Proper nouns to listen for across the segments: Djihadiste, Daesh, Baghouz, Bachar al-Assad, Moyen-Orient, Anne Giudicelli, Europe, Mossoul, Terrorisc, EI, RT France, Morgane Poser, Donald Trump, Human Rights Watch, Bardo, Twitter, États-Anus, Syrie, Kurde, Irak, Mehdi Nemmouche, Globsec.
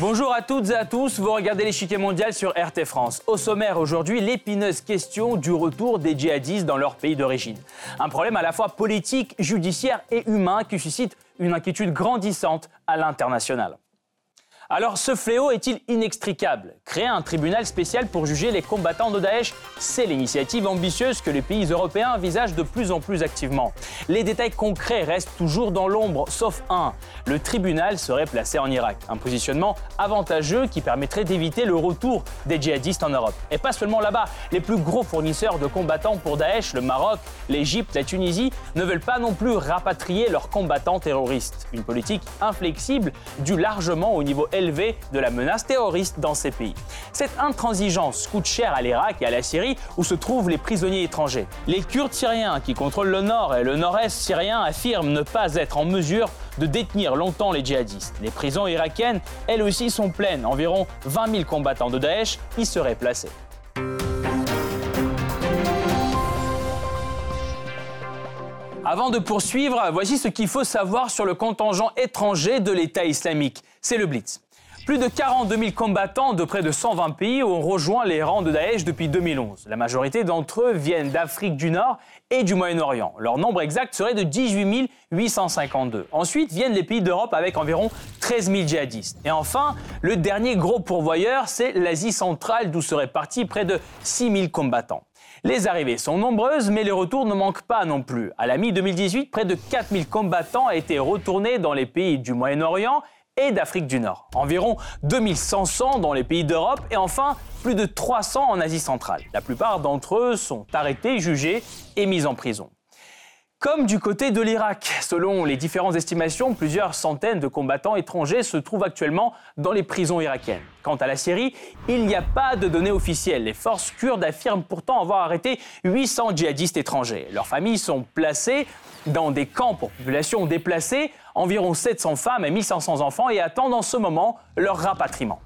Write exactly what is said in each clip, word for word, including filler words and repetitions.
Bonjour à toutes et à tous, vous regardez l'échiquier mondial sur R T France. Au sommaire aujourd'hui, l'épineuse question du retour des djihadistes dans leur pays d'origine. Un problème à la fois politique, judiciaire et humain qui suscite une inquiétude grandissante à l'international. Alors ce fléau est-il inextricable? Créer un tribunal spécial pour juger les combattants de Daesh, c'est l'initiative ambitieuse que les pays européens envisagent de plus en plus activement. Les détails concrets restent toujours dans l'ombre, sauf un. Le tribunal serait placé en Irak, un positionnement avantageux qui permettrait d'éviter le retour des djihadistes en Europe. Et pas seulement là-bas, les plus gros fournisseurs de combattants pour Daesh, le Maroc, l'Égypte, la Tunisie, ne veulent pas non plus rapatrier leurs combattants terroristes. Une politique inflexible due largement au niveau élevé de la menace terroriste dans ces pays. Cette intransigeance coûte cher à l'Irak et à la Syrie où se trouvent les prisonniers étrangers. Les Kurdes syriens qui contrôlent le nord et le nord-est syrien affirment ne pas être en mesure de détenir longtemps les djihadistes. Les prisons irakiennes, elles aussi, sont pleines. Environ vingt mille combattants de Daesh y seraient placés. Avant de poursuivre, voici ce qu'il faut savoir sur le contingent étranger de l'État islamique. C'est le Blitz. Plus de quarante-deux mille combattants de près de cent vingt pays ont rejoint les rangs de Daesh depuis deux mille onze. La majorité d'entre eux viennent d'Afrique du Nord et du Moyen-Orient. Leur nombre exact serait de dix-huit mille huit cent cinquante-deux. Ensuite viennent les pays d'Europe avec environ treize mille djihadistes. Et enfin, le dernier gros pourvoyeur, c'est l'Asie centrale d'où seraient partis près de six mille combattants. Les arrivées sont nombreuses, mais les retours ne manquent pas non plus. À la mi-deux mille dix-huit, près de quatre mille combattants ont été retournés dans les pays du Moyen-Orient et d'Afrique du Nord. Environ deux mille cinq cents dans les pays d'Europe et enfin plus de trois cents en Asie centrale. La plupart d'entre eux sont arrêtés, jugés et mis en prison. Comme du côté de l'Irak, selon les différentes estimations, plusieurs centaines de combattants étrangers se trouvent actuellement dans les prisons irakiennes. Quant à la Syrie, il n'y a pas de données officielles. Les forces kurdes affirment pourtant avoir arrêté huit cents djihadistes étrangers. Leurs familles sont placées dans des camps pour population déplacée, environ sept cents femmes et mille cinq cents enfants, et attendent en ce moment leur rapatriement.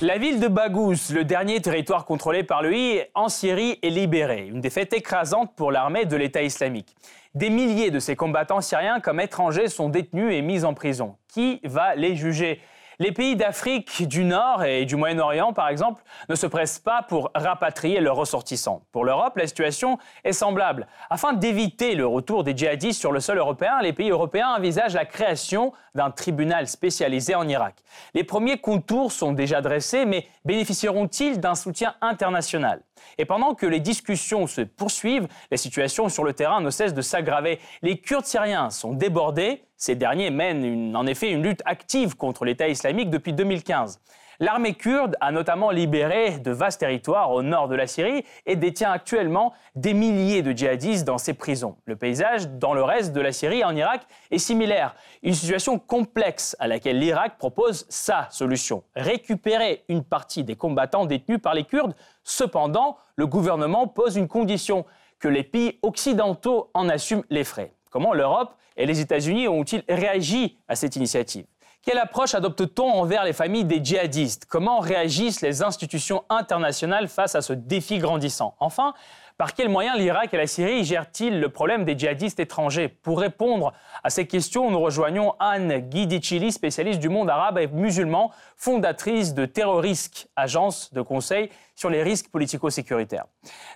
La ville de Baghouz, le dernier territoire contrôlé par l'E I en Syrie, est libérée. Une défaite écrasante pour l'armée de l'État islamique. Des milliers de ces combattants syriens comme étrangers sont détenus et mis en prison. Qui va les juger? Les pays d'Afrique du Nord et du Moyen-Orient, par exemple, ne se pressent pas pour rapatrier leurs ressortissants. Pour l'Europe, la situation est semblable. Afin d'éviter le retour des djihadistes sur le sol européen, les pays européens envisagent la création d'un tribunal spécialisé en Irak. Les premiers contours sont déjà dressés, mais bénéficieront-ils d'un soutien international? Et pendant que les discussions se poursuivent, la situation sur le terrain ne cesse de s'aggraver. Les Kurdes syriens sont débordés. Ces derniers mènent une, en effet une lutte active contre l'État islamique depuis deux mille quinze. L'armée kurde a notamment libéré de vastes territoires au nord de la Syrie et détient actuellement des milliers de djihadistes dans ses prisons. Le paysage dans le reste de la Syrie et en Irak est similaire. Une situation complexe à laquelle l'Irak propose sa solution. Récupérer une partie des combattants détenus par les Kurdes. Cependant, le gouvernement pose une condition, que les pays occidentaux en assument les frais. Comment l'Europe et les États-Unis ont-ils réagi à cette initiative? Quelle approche adopte-t-on envers les familles des djihadistes? Comment réagissent les institutions internationales face à ce défi grandissant? Enfin, par quels moyens l'Irak et la Syrie gèrent-ils le problème des djihadistes étrangers? Pour répondre à ces questions, nous rejoignons Anne Giudicelli, spécialiste du monde arabe et musulman, fondatrice de Terrorisc, agence de conseil sur les risques politico-sécuritaires.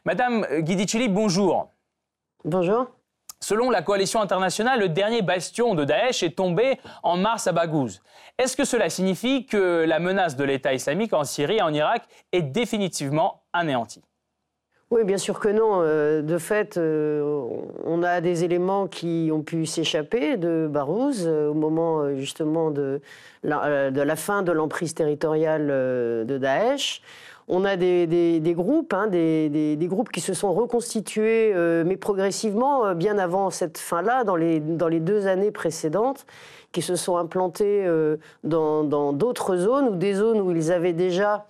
Madame Giudicelli, bonjour. Bonjour. Selon la coalition internationale, le dernier bastion de Daesh est tombé en mars à Baghouz. Est-ce que cela signifie que la menace de l'État islamique en Syrie et en Irak est définitivement anéantie? Oui, bien sûr que non. De fait, on a des éléments qui ont pu s'échapper de Baghouz au moment justement de la, de la fin de l'emprise territoriale de Daesh. On a des, des, des groupes, hein, des, des, des groupes qui se sont reconstitués, euh, mais progressivement, euh, bien avant cette fin-là, dans les, dans les deux années précédentes, qui se sont implantés euh, dans, dans d'autres zones ou des zones où ils avaient déjà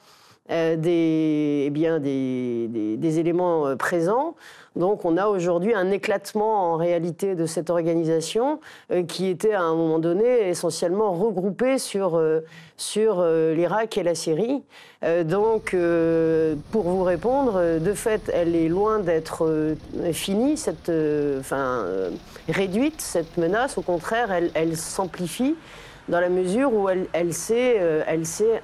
euh, des, eh bien, des, des, des éléments euh, présents. Donc on a aujourd'hui un éclatement en réalité de cette organisation euh, qui était à un moment donné essentiellement regroupée sur, euh, sur euh, l'Irak et la Syrie. Euh, donc euh, pour vous répondre, de fait elle est loin d'être euh, finie, cette, euh, enfin, euh, réduite cette menace, au contraire elle, elle s'amplifie. dans la mesure où elle, elle s'est euh,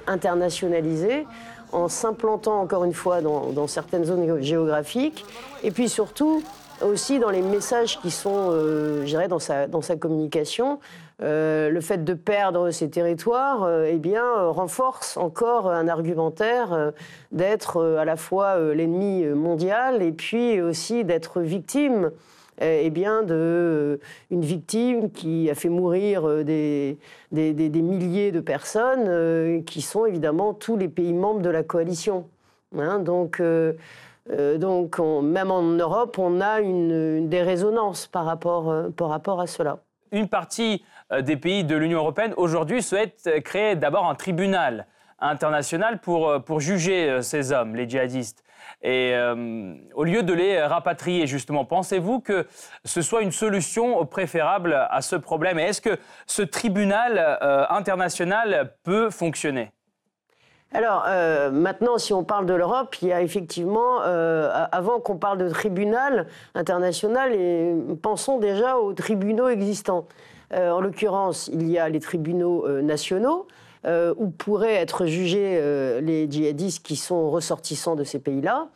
internationalisée en s'implantant encore une fois dans, dans certaines zones géographiques, et puis surtout aussi dans les messages qui sont, euh, je dirais, dans sa, dans sa communication. Euh, le fait de perdre ces territoires euh, eh bien, euh, renforce encore un argumentaire euh, d'être euh, à la fois euh, l'ennemi mondial et puis aussi d'être victime, euh, eh bien, de, euh, une victime qui a fait mourir euh, des, des, des, des milliers de personnes euh, qui sont évidemment tous les pays membres de la coalition. Hein, donc, euh, euh, donc on, même en Europe, on a une, une dérésonance par rapport, euh, par rapport à cela. Une partie des pays de l'Union européenne aujourd'hui souhaitent créer d'abord un tribunal international pour, pour juger ces hommes, les djihadistes, et euh, au lieu de les rapatrier justement. Pensez-vous que ce soit une solution préférable à ce problème? Et est-ce que ce tribunal euh, international peut fonctionner? Alors, euh, maintenant, si on parle de l'Europe, il y a effectivement, euh, avant qu'on parle de tribunal international, et pensons déjà aux tribunaux existants. Euh, en l'occurrence, il y a les tribunaux euh, nationaux, euh, où pourraient être jugés euh, les djihadistes qui sont ressortissants de ces pays-là.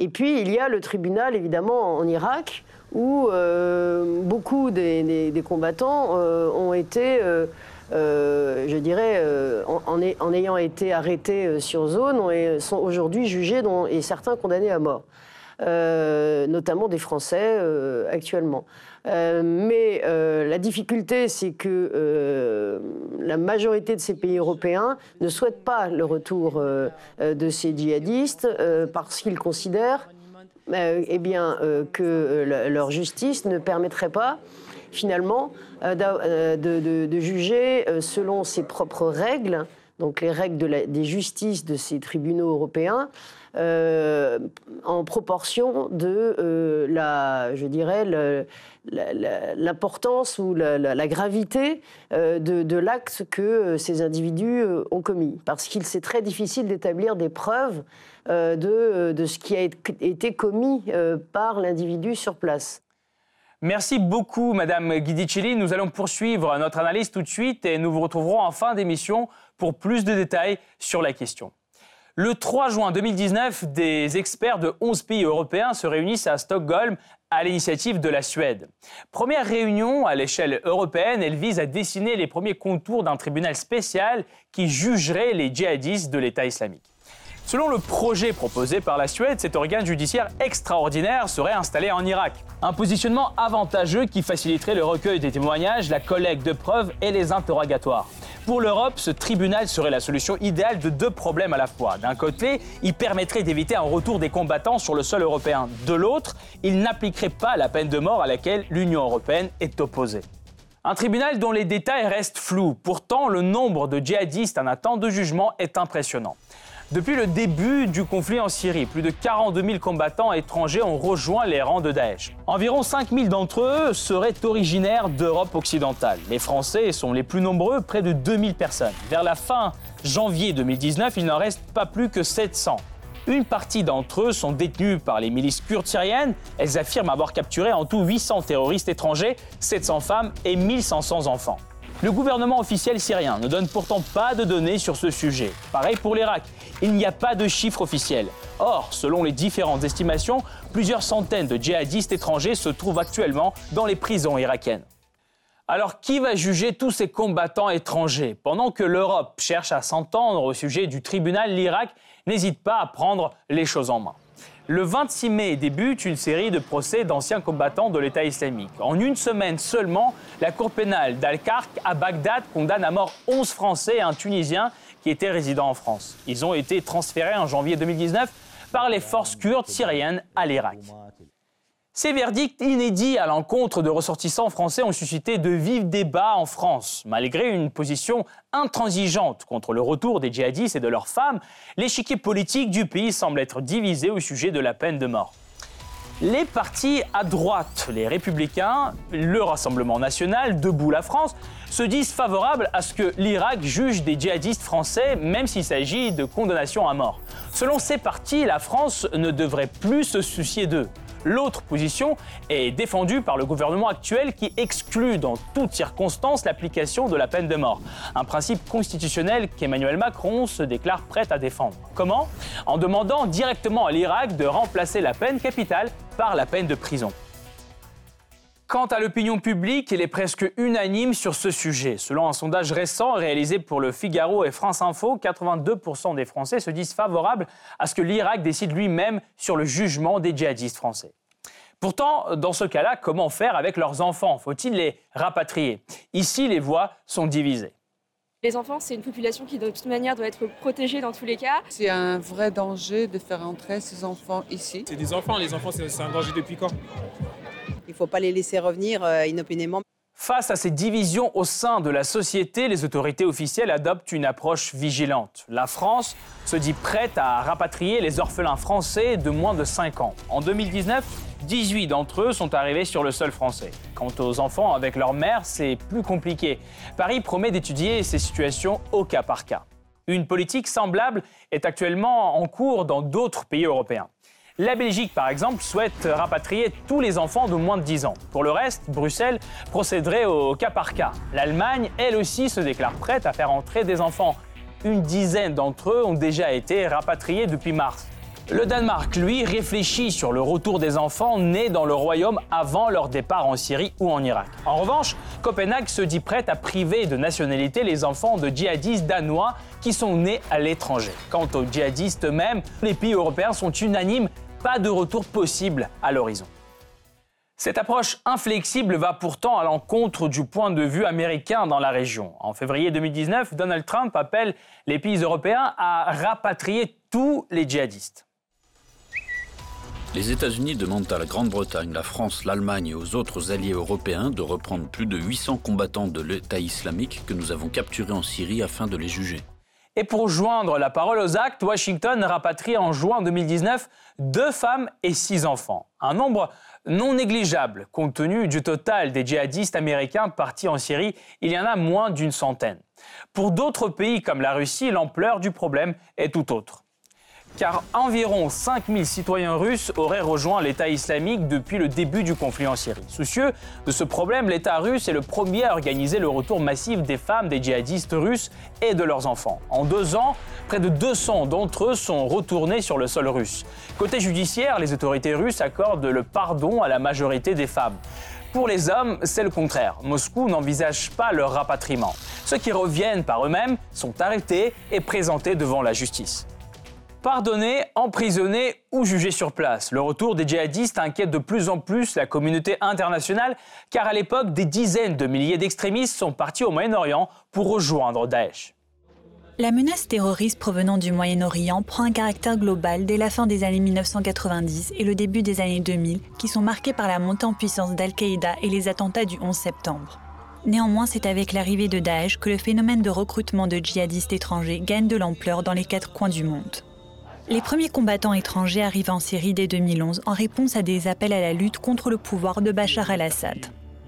Et puis, il y a le tribunal, évidemment, en Irak, où euh, beaucoup des, des, des combattants euh, ont été... Euh, Euh, je dirais, euh, en, en, est, en ayant été arrêtés euh, sur zone, on est, sont aujourd'hui jugés dont, et certains condamnés à mort, euh, notamment des Français euh, actuellement. Euh, mais euh, la difficulté, c'est que euh, la majorité de ces pays européens ne souhaitent pas le retour euh, de ces djihadistes euh, parce qu'ils considèrent euh, eh bien, euh, que euh, leur justice ne permettrait pas finalement, euh, de, de, de juger selon ses propres règles, donc les règles de la, des justices de ces tribunaux européens, euh, en proportion de euh, la, je dirais, le, la, la, l'importance ou la, la, la gravité euh, de, de l'acte que ces individus ont commis. Parce qu'il c'est très difficile d'établir des preuves euh, de, de ce qui a été commis euh, par l'individu sur place. Merci beaucoup, Madame Giudicelli. Nous allons poursuivre notre analyse tout de suite et nous vous retrouverons en fin d'émission pour plus de détails sur la question. Le trois juin deux mille dix-neuf, des experts de onze pays européens se réunissent à Stockholm à l'initiative de la Suède. Première réunion à l'échelle européenne, elle vise à dessiner les premiers contours d'un tribunal spécial qui jugerait les djihadistes de l'État islamique. Selon le projet proposé par la Suède, cet organe judiciaire extraordinaire serait installé en Irak. Un positionnement avantageux qui faciliterait le recueil des témoignages, la collecte de preuves et les interrogatoires. Pour l'Europe, ce tribunal serait la solution idéale de deux problèmes à la fois. D'un côté, il permettrait d'éviter un retour des combattants sur le sol européen. De l'autre, il n'appliquerait pas la peine de mort à laquelle l'Union européenne est opposée. Un tribunal dont les détails restent flous. Pourtant, le nombre de djihadistes en attente de jugement est impressionnant. Depuis le début du conflit en Syrie, plus de quarante-deux mille combattants étrangers ont rejoint les rangs de Daesh. Environ cinq mille d'entre eux seraient originaires d'Europe occidentale. Les Français sont les plus nombreux, près de deux mille personnes. Vers la fin janvier deux mille dix-neuf, il n'en reste pas plus que sept cents. Une partie d'entre eux sont détenus par les milices kurdes syriennes. Elles affirment avoir capturé en tout huit cents terroristes étrangers, sept cents femmes et mille cinq cents enfants. Le gouvernement officiel syrien ne donne pourtant pas de données sur ce sujet. Pareil pour l'Irak, il n'y a pas de chiffres officiels. Or, selon les différentes estimations, plusieurs centaines de djihadistes étrangers se trouvent actuellement dans les prisons irakiennes. Alors, qui va juger tous ces combattants étrangers? Pendant que l'Europe cherche à s'entendre au sujet du tribunal, l'Irak n'hésite pas à prendre les choses en main. Le vingt-six mai débute une série de procès d'anciens combattants de l'État islamique. En une semaine seulement, la cour pénale d'Al-Kark à Bagdad condamne à mort onze Français et un Tunisien qui étaient résidents en France. Ils ont été transférés en janvier deux mille dix-neuf par les forces kurdes syriennes à l'Irak. Ces verdicts inédits à l'encontre de ressortissants français ont suscité de vifs débats en France. Malgré une position intransigeante contre le retour des djihadistes et de leurs femmes, l'échiquier politique du pays semble être divisé au sujet de la peine de mort. Les partis à droite, les Républicains, le Rassemblement national, Debout la France, se disent favorables à ce que l'Irak juge des djihadistes français, même s'il s'agit de condamnations à mort. Selon ces partis, la France ne devrait plus se soucier d'eux. L'autre position est défendue par le gouvernement actuel qui exclut dans toutes circonstances l'application de la peine de mort. Un principe constitutionnel qu'Emmanuel Macron se déclare prêt à défendre. Comment ? En demandant directement à l'Irak de remplacer la peine capitale par la peine de prison. Quant à l'opinion publique, elle est presque unanime sur ce sujet. Selon un sondage récent réalisé pour le Figaro et France Info, quatre-vingt-deux pour cent des Français se disent favorables à ce que l'Irak décide lui-même sur le jugement des djihadistes français. Pourtant, dans ce cas-là, comment faire avec leurs enfants ? Faut-il les rapatrier ? Ici, les voix sont divisées. Les enfants, c'est une population qui, de toute manière, doit être protégée dans tous les cas. C'est un vrai danger de faire entrer ces enfants ici. C'est des enfants, les enfants, c'est un danger depuis quand ? Il ne faut pas les laisser revenir euh, inopinément. Face à ces divisions au sein de la société, les autorités officielles adoptent une approche vigilante. La France se dit prête à rapatrier les orphelins français de moins de cinq ans. En deux mille dix-neuf, dix-huit d'entre eux sont arrivés sur le sol français. Quant aux enfants avec leur mère, c'est plus compliqué. Paris promet d'étudier ces situations au cas par cas. Une politique semblable est actuellement en cours dans d'autres pays européens. La Belgique, par exemple, souhaite rapatrier tous les enfants de moins de dix ans. Pour le reste, Bruxelles procéderait au cas par cas. L'Allemagne, elle aussi, se déclare prête à faire entrer des enfants. Une dizaine d'entre eux ont déjà été rapatriés depuis mars. Le Danemark, lui, réfléchit sur le retour des enfants nés dans le royaume avant leur départ en Syrie ou en Irak. En revanche, Copenhague se dit prête à priver de nationalité les enfants de djihadistes danois qui sont nés à l'étranger. Quant aux djihadistes eux-mêmes, les pays européens sont unanimes. Pas de retour possible à l'horizon. Cette approche inflexible va pourtant à l'encontre du point de vue américain dans la région. En février deux mille dix-neuf, Donald Trump appelle les pays européens à rapatrier tous les djihadistes. Les États-Unis demandent à la Grande-Bretagne, la France, l'Allemagne et aux autres alliés européens de reprendre plus de huit cents combattants de l'État islamique que nous avons capturés en Syrie afin de les juger. Et pour joindre la parole aux actes, Washington rapatrie en juin deux mille dix-neuf deux femmes et six enfants. Un nombre non négligeable, compte tenu du total des djihadistes américains partis en Syrie, il y en a moins d'une centaine. Pour d'autres pays comme la Russie, l'ampleur du problème est tout autre. Car environ cinq mille citoyens russes auraient rejoint l'État islamique depuis le début du conflit en Syrie. Soucieux de ce problème, l'État russe est le premier à organiser le retour massif des femmes des djihadistes russes et de leurs enfants. En deux ans, près de deux cents d'entre eux sont retournés sur le sol russe. Côté judiciaire, les autorités russes accordent le pardon à la majorité des femmes. Pour les hommes, c'est le contraire. Moscou n'envisage pas leur rapatriement. Ceux qui reviennent par eux-mêmes sont arrêtés et présentés devant la justice. Pardonnés, emprisonnés ou jugés sur place, le retour des djihadistes inquiète de plus en plus la communauté internationale car à l'époque, des dizaines de milliers d'extrémistes sont partis au Moyen-Orient pour rejoindre Daesh. La menace terroriste provenant du Moyen-Orient prend un caractère global dès la fin des années mille neuf cent quatre-vingt-dix et le début des années deux mille qui sont marquées par la montée en puissance d'Al-Qaïda et les attentats du onze septembre. Néanmoins, c'est avec l'arrivée de Daesh que le phénomène de recrutement de djihadistes étrangers gagne de l'ampleur dans les quatre coins du monde. Les premiers combattants étrangers arrivent en Syrie dès deux mille onze en réponse à des appels à la lutte contre le pouvoir de Bachar al-Assad.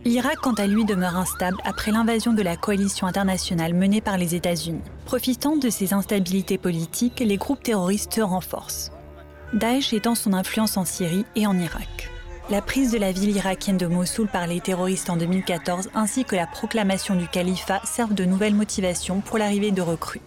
L'Irak, quant à lui, demeure instable après l'invasion de la coalition internationale menée par les États-Unis. Profitant de ces instabilités politiques, les groupes terroristes se renforcent. Daesh étend son influence en Syrie et en Irak. La prise de la ville irakienne de Mossoul par les terroristes en deux mille quatorze ainsi que la proclamation du califat servent de nouvelles motivations pour l'arrivée de recrues.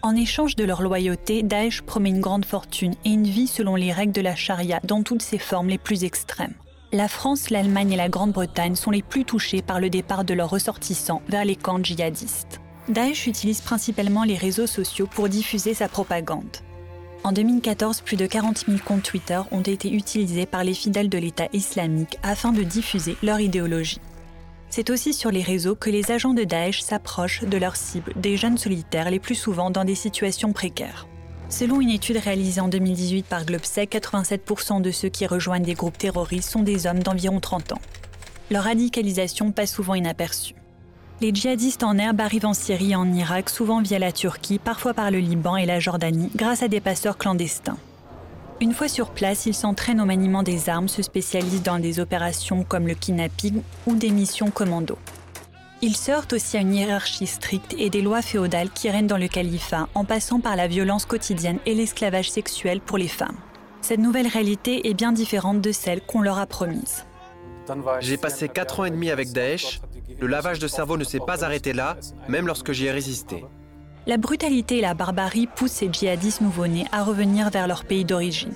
En échange de leur loyauté, Daesh promet une grande fortune et une vie selon les règles de la charia dans toutes ses formes les plus extrêmes. La France, l'Allemagne et la Grande-Bretagne sont les plus touchées par le départ de leurs ressortissants vers les camps djihadistes. Daesh utilise principalement les réseaux sociaux pour diffuser sa propagande. En deux mille quatorze, plus de quarante mille comptes Twitter ont été utilisés par les fidèles de l'État islamique afin de diffuser leur idéologie. C'est aussi sur les réseaux que les agents de Daesh s'approchent de leur cible, des jeunes solitaires les plus souvent dans des situations précaires. Selon une étude réalisée en deux mille dix-huit par Globsec, quatre-vingt-sept pour cent de ceux qui rejoignent des groupes terroristes sont des hommes d'environ trente ans. Leur radicalisation passe souvent inaperçue. Les djihadistes en herbe arrivent en Syrie et en Irak, souvent via la Turquie, parfois par le Liban et la Jordanie, grâce à des passeurs clandestins. Une fois sur place, ils s'entraînent au maniement des armes, se spécialisent dans des opérations comme le kidnapping ou des missions commando. Ils se heurtent aussi à une hiérarchie stricte et des lois féodales qui règnent dans le califat, en passant par la violence quotidienne et l'esclavage sexuel pour les femmes. cette nouvelle réalité est bien différente de celle qu'on leur a promise. J'ai passé quatre ans et demi avec Daesh. Le lavage de cerveau ne s'est pas arrêté là, même lorsque j'y ai résisté. La brutalité et la barbarie poussent ces djihadistes nouveau-nés à revenir vers leur pays d'origine.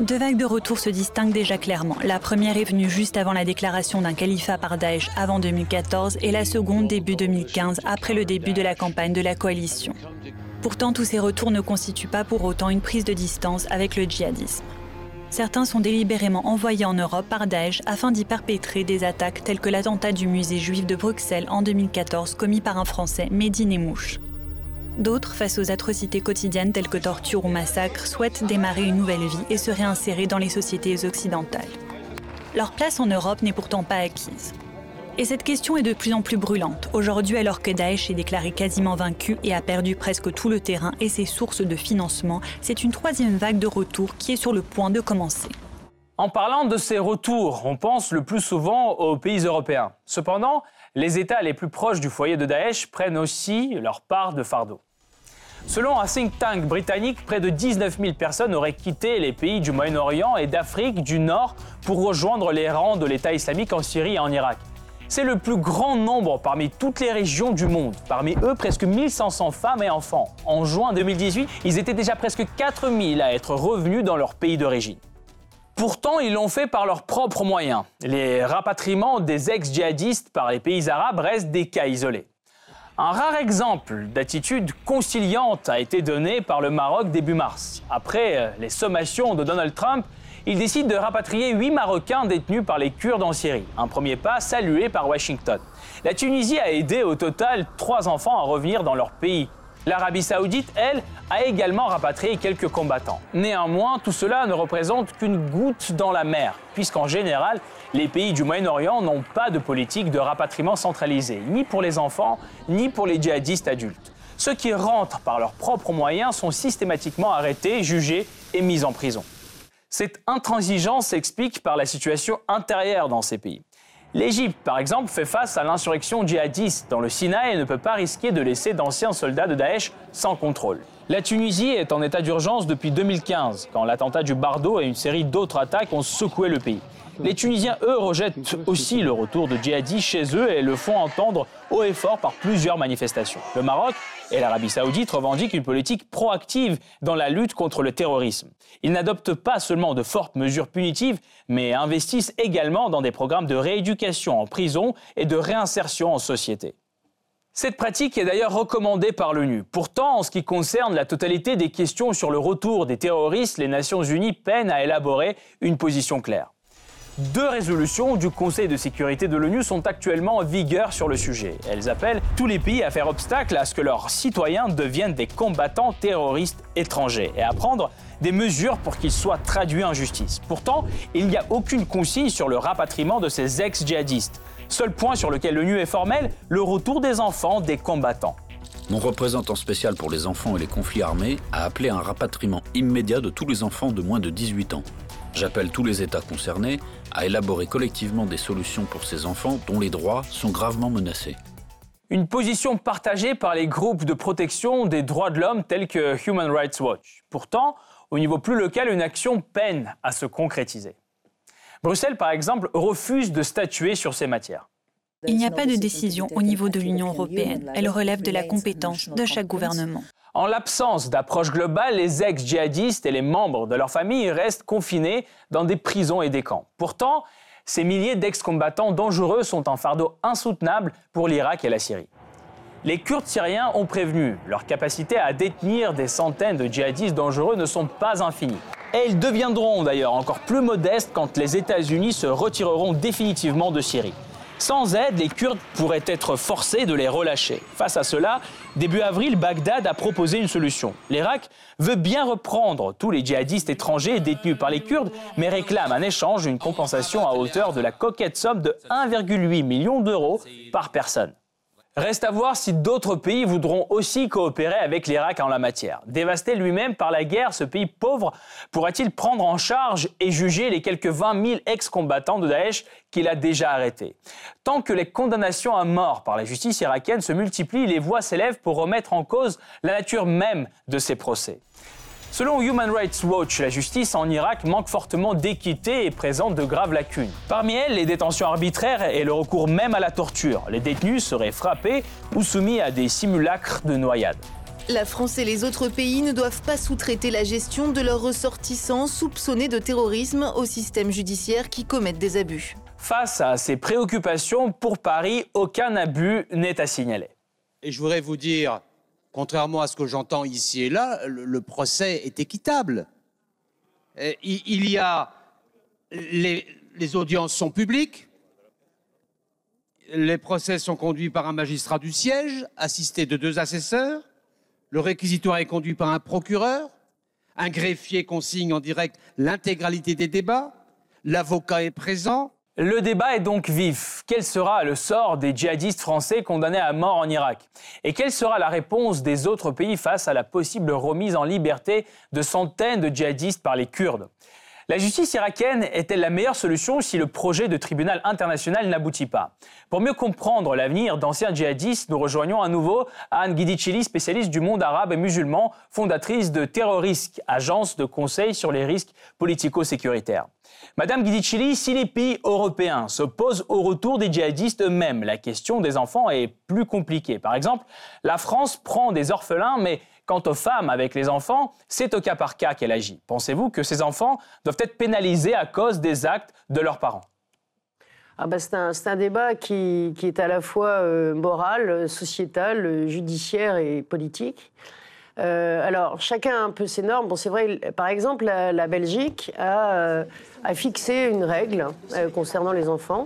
Deux vagues de retour se distinguent déjà clairement. La première est venue juste avant la déclaration d'un califat par Daesh avant deux mille quatorze et la seconde début deux mille quinze, après le début de la campagne de la coalition. Pourtant, tous ces retours ne constituent pas pour autant une prise de distance avec le djihadisme. Certains sont délibérément envoyés en Europe par Daesh afin d'y perpétrer des attaques telles que l'attentat du musée juif de Bruxelles en deux mille quatorze commis par un Français, Mehdi Nemmouche. D'autres, face aux atrocités quotidiennes telles que torture ou massacre, souhaitent démarrer une nouvelle vie et se réinsérer dans les sociétés occidentales. Leur place en Europe n'est pourtant pas acquise. Et cette question est de plus en plus brûlante. Aujourd'hui, alors que Daesh est déclaré quasiment vaincu et a perdu presque tout le terrain et ses sources de financement, c'est une troisième vague de retour qui est sur le point de commencer. En parlant de ces retours, on pense le plus souvent aux pays européens. Cependant, les États les plus proches du foyer de Daesh prennent aussi leur part de fardeau. Selon un think tank britannique, près de dix-neuf mille personnes auraient quitté les pays du Moyen-Orient et d'Afrique du Nord pour rejoindre les rangs de l'État islamique en Syrie et en Irak. C'est le plus grand nombre parmi toutes les régions du monde. Parmi eux, presque mille cinq cents femmes et enfants. En juin deux mille dix-huit, ils étaient déjà presque quatre mille à être revenus dans leur pays d'origine. Pourtant, ils l'ont fait par leurs propres moyens. Les rapatriements des ex-djihadistes par les pays arabes restent des cas isolés. Un rare exemple d'attitude conciliante a été donné par le Maroc début mars. Après les sommations de Donald Trump, il décide de rapatrier huit Marocains détenus par les Kurdes en Syrie. Un premier pas salué par Washington. La Tunisie a aidé au total trois enfants à revenir dans leur pays. L'Arabie Saoudite, elle, a également rapatrié quelques combattants. Néanmoins, tout cela ne représente qu'une goutte dans la mer, puisqu'en général, les pays du Moyen-Orient n'ont pas de politique de rapatriement centralisée, ni pour les enfants, ni pour les djihadistes adultes. Ceux qui rentrent par leurs propres moyens sont systématiquement arrêtés, jugés et mis en prison. Cette intransigeance s'explique par la situation intérieure dans ces pays. L'Égypte, par exemple, fait face à l'insurrection djihadiste dans le Sinaï et ne peut pas risquer de laisser d'anciens soldats de Daesh sans contrôle. La Tunisie est en état d'urgence depuis deux mille quinze, quand l'attentat du Bardo et une série d'autres attaques ont secoué le pays. Les Tunisiens, eux, rejettent aussi le retour de djihadistes chez eux et le font entendre haut et fort par plusieurs manifestations. Le Maroc et l'Arabie Saoudite revendiquent une politique proactive dans la lutte contre le terrorisme. Ils n'adoptent pas seulement de fortes mesures punitives, mais investissent également dans des programmes de rééducation en prison et de réinsertion en société. Cette pratique est d'ailleurs recommandée par l'ONU. Pourtant, en ce qui concerne la totalité des questions sur le retour des terroristes, les Nations Unies peinent à élaborer une position claire. Deux résolutions du Conseil de sécurité de l'ONU sont actuellement en vigueur sur le sujet. Elles appellent tous les pays à faire obstacle à ce que leurs citoyens deviennent des combattants terroristes étrangers et à prendre des mesures pour qu'ils soient traduits en justice. Pourtant, il n'y a aucune consigne sur le rapatriement de ces ex-djihadistes. Seul point sur lequel l'ONU est formelle, le retour des enfants des combattants. Mon représentant spécial pour les enfants et les conflits armés a appelé à un rapatriement immédiat de tous les enfants de moins de dix-huit ans. J'appelle tous les États concernés à élaborer collectivement des solutions pour ces enfants dont les droits sont gravement menacés. Une position partagée par les groupes de protection des droits de l'homme tels que Human Rights Watch. Pourtant, au niveau plus local, une action peine à se concrétiser. Bruxelles, par exemple, refuse de statuer sur ces matières. Il n'y a pas de décision au niveau de l'Union européenne. Elle relève de la compétence de chaque gouvernement. En l'absence d'approche globale, les ex-djihadistes et les membres de leur famille restent confinés dans des prisons et des camps. Pourtant, ces milliers d'ex-combattants dangereux sont un fardeau insoutenable pour l'Irak et la Syrie. Les Kurdes syriens ont prévenu, leur capacité à détenir des centaines de djihadistes dangereux ne sont pas infinies. Et ils deviendront d'ailleurs encore plus modestes quand les États-Unis se retireront définitivement de Syrie. Sans aide, les Kurdes pourraient être forcés de les relâcher. Face à cela, début avril, Bagdad a proposé une solution. L'Irak veut bien reprendre tous les djihadistes étrangers détenus par les Kurdes, mais réclame en échange une compensation à hauteur de la coquette somme de un virgule huit million d'euros par personne. Reste à voir si d'autres pays voudront aussi coopérer avec l'Irak en la matière. Dévasté lui-même par la guerre, ce pays pauvre pourra-t-il prendre en charge et juger les quelques vingt mille ex-combattants de Daesh qu'il a déjà arrêtés? Tant que les condamnations à mort par la justice irakienne se multiplient, les voix s'élèvent pour remettre en cause la nature même de ces procès. Selon Human Rights Watch, la justice en Irak manque fortement d'équité et présente de graves lacunes. Parmi elles, les détentions arbitraires et le recours même à la torture. Les détenus seraient frappés ou soumis à des simulacres de noyades. La France et les autres pays ne doivent pas sous-traiter la gestion de leurs ressortissants soupçonnés de terrorisme au système judiciaire qui commettent des abus. Face à ces préoccupations, pour Paris, aucun abus n'est à signaler. Et je voudrais vous dire, contrairement à ce que j'entends ici et là, le procès est équitable. Il y a... Les, les audiences sont publiques. Les procès sont conduits par un magistrat du siège, assisté de deux assesseurs. Le réquisitoire est conduit par un procureur, un greffier consigne en direct l'intégralité des débats, l'avocat est présent. Le débat est donc vif. Quel sera le sort des djihadistes français condamnés à mort en Irak? Et quelle sera la réponse des autres pays face à la possible remise en liberté de centaines de djihadistes par les Kurdes? La justice irakienne est-elle la meilleure solution si le projet de tribunal international n'aboutit pas? Pour mieux comprendre l'avenir d'anciens djihadistes, nous rejoignons à nouveau Anne Giudicelli, spécialiste du monde arabe et musulman, fondatrice de Terrorisc, agence de conseil sur les risques politico-sécuritaires. Madame Giudicelli, si les pays européens s'opposent au retour des djihadistes eux-mêmes, la question des enfants est plus compliquée. Par exemple, la France prend des orphelins, mais... Quant aux femmes avec les enfants, c'est au cas par cas qu'elle agit. Pensez-vous que ces enfants doivent être pénalisés à cause des actes de leurs parents? Ah bah c'est un, c'est un débat qui, qui est à la fois euh, moral, sociétal, judiciaire et politique. Euh, alors, chacun a un peu ses normes. Bon, c'est vrai, par exemple, la, la Belgique a, euh, a fixé une règle euh, concernant les enfants,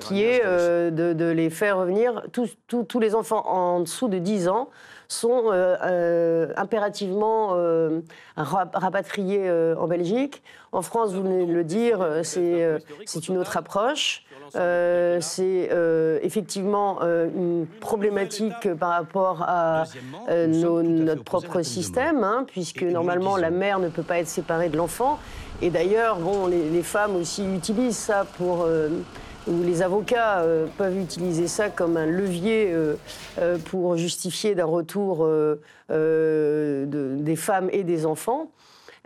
qui est euh, de, de les faire revenir. Tous, tous, tous les enfants en dessous de dix ans sont euh, euh, impérativement euh, rapatriés euh, en Belgique. En France, vous venez de le dire, c'est euh, une autre approche. Euh, c'est euh, effectivement euh, une problématique par rapport à euh, nos, notre propre système, hein, puisque normalement la mère ne peut pas être séparée de l'enfant. Et d'ailleurs, bon, les, les femmes aussi utilisent ça pour... Euh, où les avocats euh, peuvent utiliser ça comme un levier euh, euh, pour justifier d'un retour euh, euh, de, des femmes et des enfants.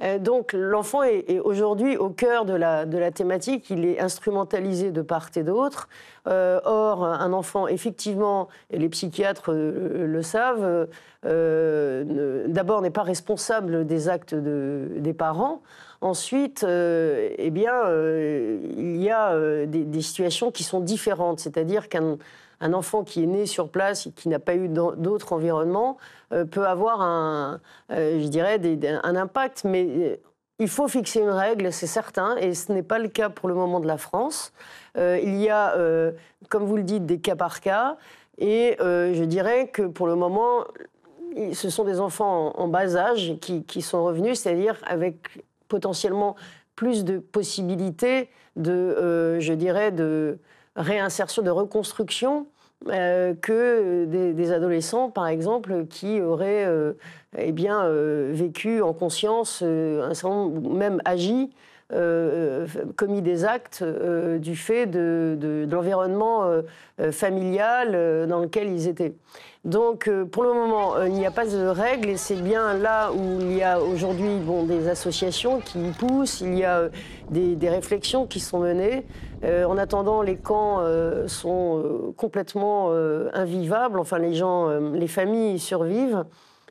Euh, donc l'enfant est, est aujourd'hui au cœur de la, de la thématique, il est instrumentalisé de part et d'autre. Euh, or, un enfant, effectivement, et les psychiatres euh, le savent, euh, d'abord n'est pas responsable des actes de, des parents. Ensuite, euh, eh bien, euh, il y a euh, des, des situations qui sont différentes, c'est-à-dire qu'un un enfant qui est né sur place et qui n'a pas eu d'autre environnement euh, peut avoir un, euh, je dirais, des, un impact, mais il faut fixer une règle, c'est certain, et ce n'est pas le cas pour le moment de la France. Euh, il y a, euh, comme vous le dites, des cas par cas, et euh, je dirais que pour le moment, ce sont des enfants en, en bas âge qui, qui sont revenus, c'est-à-dire avec... potentiellement plus de possibilités de, euh, je dirais, de réinsertion, de reconstruction euh, que des, des adolescents, par exemple, qui auraient euh, eh bien, euh, vécu en conscience, euh, un certain nombre, même agi, euh, commis des actes euh, du fait de, de, de l'environnement euh, familial euh, dans lequel ils étaient. Donc, euh, pour le moment, euh, il n'y a pas de règles et c'est bien là où il y a aujourd'hui bon, des associations qui poussent, il y a euh, des, des réflexions qui sont menées. Euh, en attendant, les camps euh, sont euh, complètement euh, invivables, enfin les gens, euh, les familles survivent.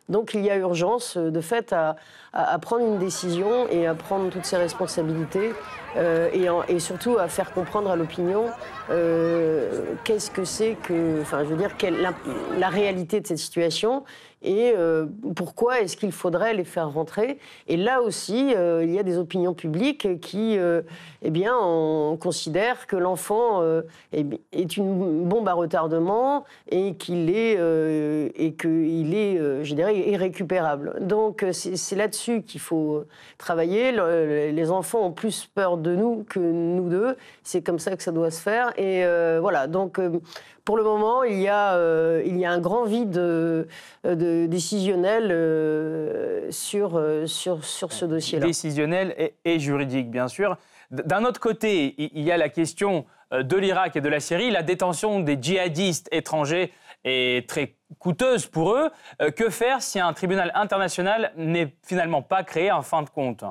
Donc, il y a urgence, euh, de fait, à, à, à prendre une décision et à prendre toutes ses responsabilités euh, et, en, et surtout à faire comprendre à l'opinion euh, qu'est-ce que c'est que, enfin, je veux dire, quelle, la, la réalité de cette situation et euh, pourquoi est-ce qu'il faudrait les faire rentrer. Et là aussi, euh, il y a des opinions publiques qui, euh, eh bien, on considère que l'enfant euh, est une bombe à retardement et qu'il est, euh, et qu'il est, euh, je dirais, irrécupérable. Donc, c'est là-dessus qu'il faut travailler. Le, les enfants ont plus peur de nous que nous d'eux. C'est comme ça que ça doit se faire. Et euh, voilà, donc... Euh, pour le moment, il y a, euh, il y a un grand vide euh, de, décisionnel euh, sur, euh, sur, sur ce dossier-là. Décisionnel et, et juridique, bien sûr. D'un autre côté, il y a la question de l'Irak et de la Syrie. La détention des djihadistes étrangers et très coûteuse pour eux. Euh, que faire si un tribunal international n'est finalement pas créé en fin de compte ?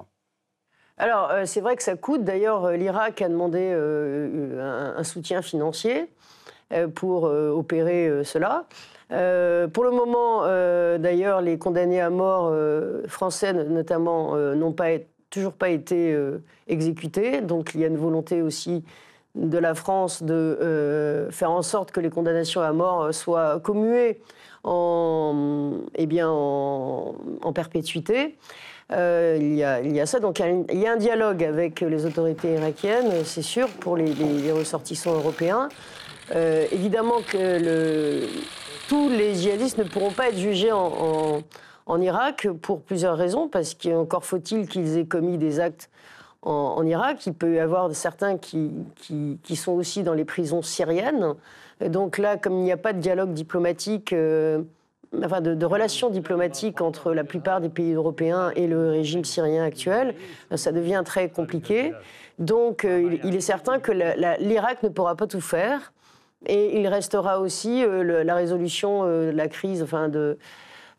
Alors, euh, c'est vrai que ça coûte. D'ailleurs, l'Irak a demandé euh, un, un soutien financier euh, pour euh, opérer euh, cela. Euh, pour le moment, euh, d'ailleurs, les condamnés à mort euh, français, notamment, euh, n'ont pas été, toujours pas été euh, exécutés. Donc, il y a une volonté aussi de la France de euh, faire en sorte que les condamnations à mort soient commuées en, eh bien, en, en perpétuité. Euh, il, y a, il y a ça, donc il y a un dialogue avec les autorités irakiennes, c'est sûr, pour les, les, les ressortissants européens. Euh, évidemment que le, tous les djihadistes ne pourront pas être jugés en, en, en Irak pour plusieurs raisons, parce qu'encore faut-il qu'ils aient commis des actes en, en Irak. Il peut y avoir certains qui, qui, qui sont aussi dans les prisons syriennes. Et donc là, comme il n'y a pas de dialogue diplomatique... Euh, Enfin, de, de relations diplomatiques entre la plupart des pays européens et le régime syrien actuel, ça devient très compliqué. Donc, euh, il, il est certain que l'Irak ne pourra pas tout faire. Et il restera aussi euh, le, la résolution euh, de la crise, enfin, de,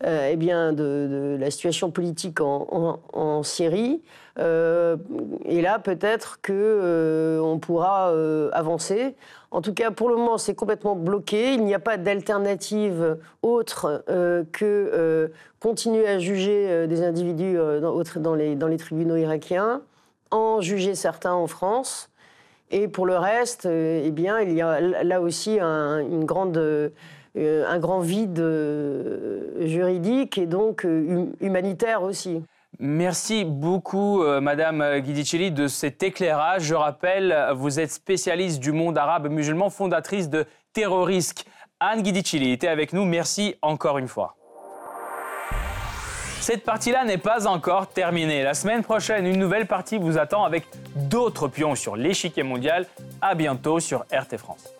euh, eh bien, de, de la situation politique en, en, en Syrie. Euh, et là, peut-être qu'on euh, pourra euh, avancer. En tout cas, pour le moment, c'est complètement bloqué. Il n'y a pas d'alternative autre euh, que euh, continuer à juger euh, des individus euh, dans, dans, les, dans les tribunaux irakiens, en juger certains en France. Et pour le reste, euh, eh bien, il y a là aussi un, une grande, euh, un grand vide euh, juridique et donc euh, humanitaire aussi. Merci beaucoup, euh, Madame Giudicelli, de cet éclairage. Je rappelle, vous êtes spécialiste du monde arabe musulman, fondatrice de Terrorisc. Anne Giudicelli était avec nous. Merci encore une fois. Cette partie-là n'est pas encore terminée. La semaine prochaine, une nouvelle partie vous attend avec d'autres pions sur l'échiquier mondial. À bientôt sur R T France.